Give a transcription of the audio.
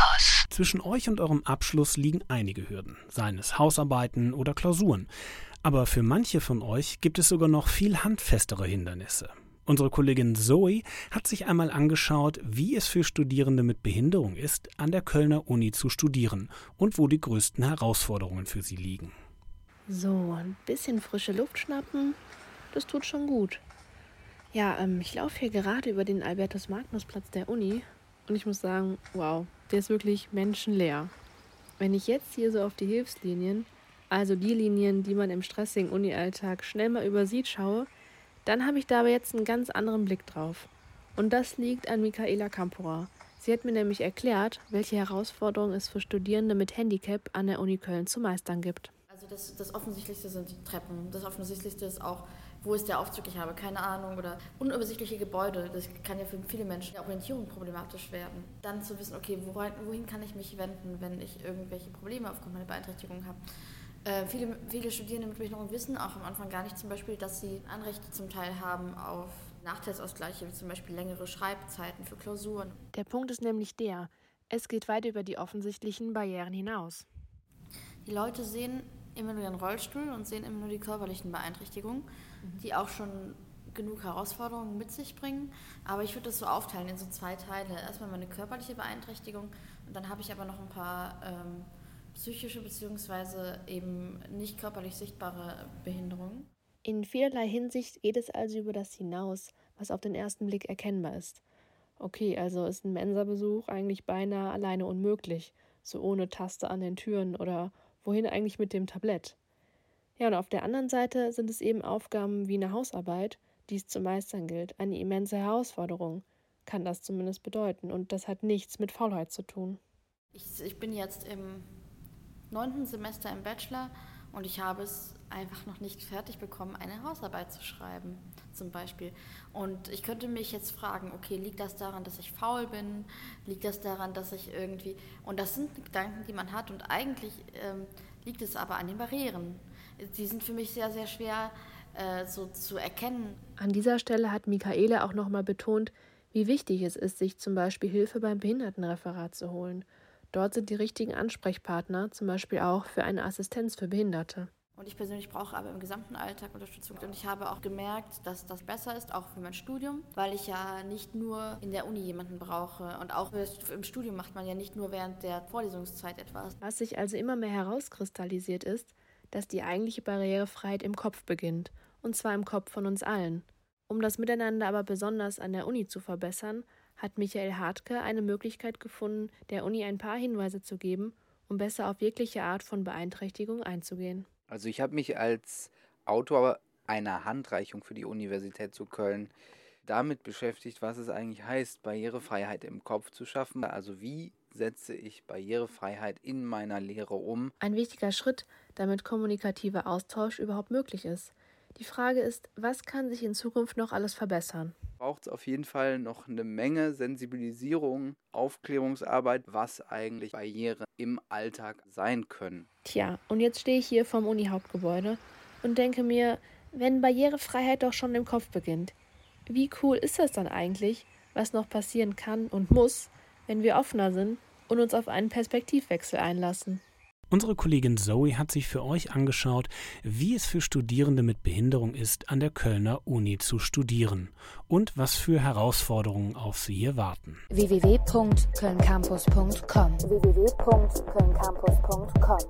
Kompass. Zwischen euch und eurem Abschluss liegen einige Hürden, seien es Hausarbeiten oder Klausuren. Aber für manche von euch gibt es sogar noch viel handfestere Hindernisse. Unsere Kollegin Zoé hat sich einmal angeschaut, wie es für Studierende mit Behinderung ist, an der Kölner Uni zu studieren und wo die größten Herausforderungen für sie liegen. So, ein bisschen frische Luft schnappen, das tut schon gut. Ja, ich laufe hier gerade über den Albertus-Magnus-Platz der Uni und ich muss sagen, wow, der ist wirklich menschenleer. Wenn ich jetzt hier so auf die Hilfslinien, also die Linien, die man im stressigen Uni-Alltag schnell mal übersieht, schaue, dann habe ich da aber jetzt einen ganz anderen Blick drauf. Und das liegt an Michaela Campora. Sie hat mir nämlich erklärt, welche Herausforderungen es für Studierende mit Handicap an der Uni Köln zu meistern gibt. Also das Offensichtlichste sind Treppen. Das Offensichtlichste ist auch, wo ist der Aufzug, ich habe keine Ahnung, oder unübersichtliche Gebäude. Das kann ja für viele Menschen der Orientierung problematisch werden. Dann zu wissen, okay, wohin kann ich mich wenden, wenn ich irgendwelche Probleme aufgrund meiner Beeinträchtigung habe. Viele Studierende mit Behinderung wissen auch am Anfang gar nicht zum Beispiel, dass sie Anrechte zum Teil haben auf Nachteilsausgleiche, wie zum Beispiel längere Schreibzeiten für Klausuren. Der Punkt ist nämlich der, es geht weit über die offensichtlichen Barrieren hinaus. Die Leute sehen immer nur ihren Rollstuhl und sehen immer nur die körperlichen Beeinträchtigungen, die auch schon genug Herausforderungen mit sich bringen. Aber ich würde das so aufteilen in so zwei Teile. Erstmal meine körperliche Beeinträchtigung und dann habe ich aber noch ein paar psychische bzw. eben nicht körperlich sichtbare Behinderungen. In vielerlei Hinsicht geht es also über das hinaus, was auf den ersten Blick erkennbar ist. Okay, also ist ein Mensa-Besuch eigentlich beinahe alleine unmöglich, so ohne Taste an den Türen oder wohin eigentlich mit dem Tablett? Ja, und auf der anderen Seite sind es eben Aufgaben wie eine Hausarbeit, die es zu meistern gilt. Eine immense Herausforderung, kann das zumindest bedeuten. Und das hat nichts mit Faulheit zu tun. Ich bin jetzt im 9. Semester im Bachelor und ich habe es einfach noch nicht fertig bekommen, eine Hausarbeit zu schreiben, zum Beispiel. Und ich könnte mich jetzt fragen, okay, liegt das daran, dass ich faul bin? Liegt das daran, dass ich irgendwie... Und das sind Gedanken, die man hat und eigentlich liegt es aber an den Barrieren. Die sind für mich sehr, sehr schwer so zu erkennen. An dieser Stelle hat Michaela auch nochmal betont, wie wichtig es ist, sich zum Beispiel Hilfe beim Behindertenreferat zu holen. Dort sind die richtigen Ansprechpartner, zum Beispiel auch für eine Assistenz für Behinderte. Und ich persönlich brauche aber im gesamten Alltag Unterstützung. Und ich habe auch gemerkt, dass das besser ist, auch für mein Studium, weil ich ja nicht nur in der Uni jemanden brauche. Und auch im Studium macht man ja nicht nur während der Vorlesungszeit etwas. Was sich also immer mehr herauskristallisiert ist, dass die eigentliche Barrierefreiheit im Kopf beginnt. Und zwar im Kopf von uns allen. Um das Miteinander aber besonders an der Uni zu verbessern, hat Michael Hartke eine Möglichkeit gefunden, der Uni ein paar Hinweise zu geben, um besser auf jegliche Art von Beeinträchtigung einzugehen. Also ich habe mich als Autor einer Handreichung für die Universität zu Köln damit beschäftigt, was es eigentlich heißt, Barrierefreiheit im Kopf zu schaffen. Also wie setze ich Barrierefreiheit in meiner Lehre um? Ein wichtiger Schritt, damit kommunikativer Austausch überhaupt möglich ist. Die Frage ist, was kann sich in Zukunft noch alles verbessern? Braucht es auf jeden Fall noch eine Menge Sensibilisierung, Aufklärungsarbeit, was eigentlich Barrieren im Alltag sein können. Tja, und jetzt stehe ich hier vorm Uni-Hauptgebäude und denke mir, wenn Barrierefreiheit doch schon im Kopf beginnt, wie cool ist das dann eigentlich, was noch passieren kann und muss, wenn wir offener sind und uns auf einen Perspektivwechsel einlassen? Unsere Kollegin Zoe hat sich für euch angeschaut, wie es für Studierende mit Behinderung ist, an der Kölner Uni zu studieren und was für Herausforderungen auf sie hier warten. www.kölncampus.com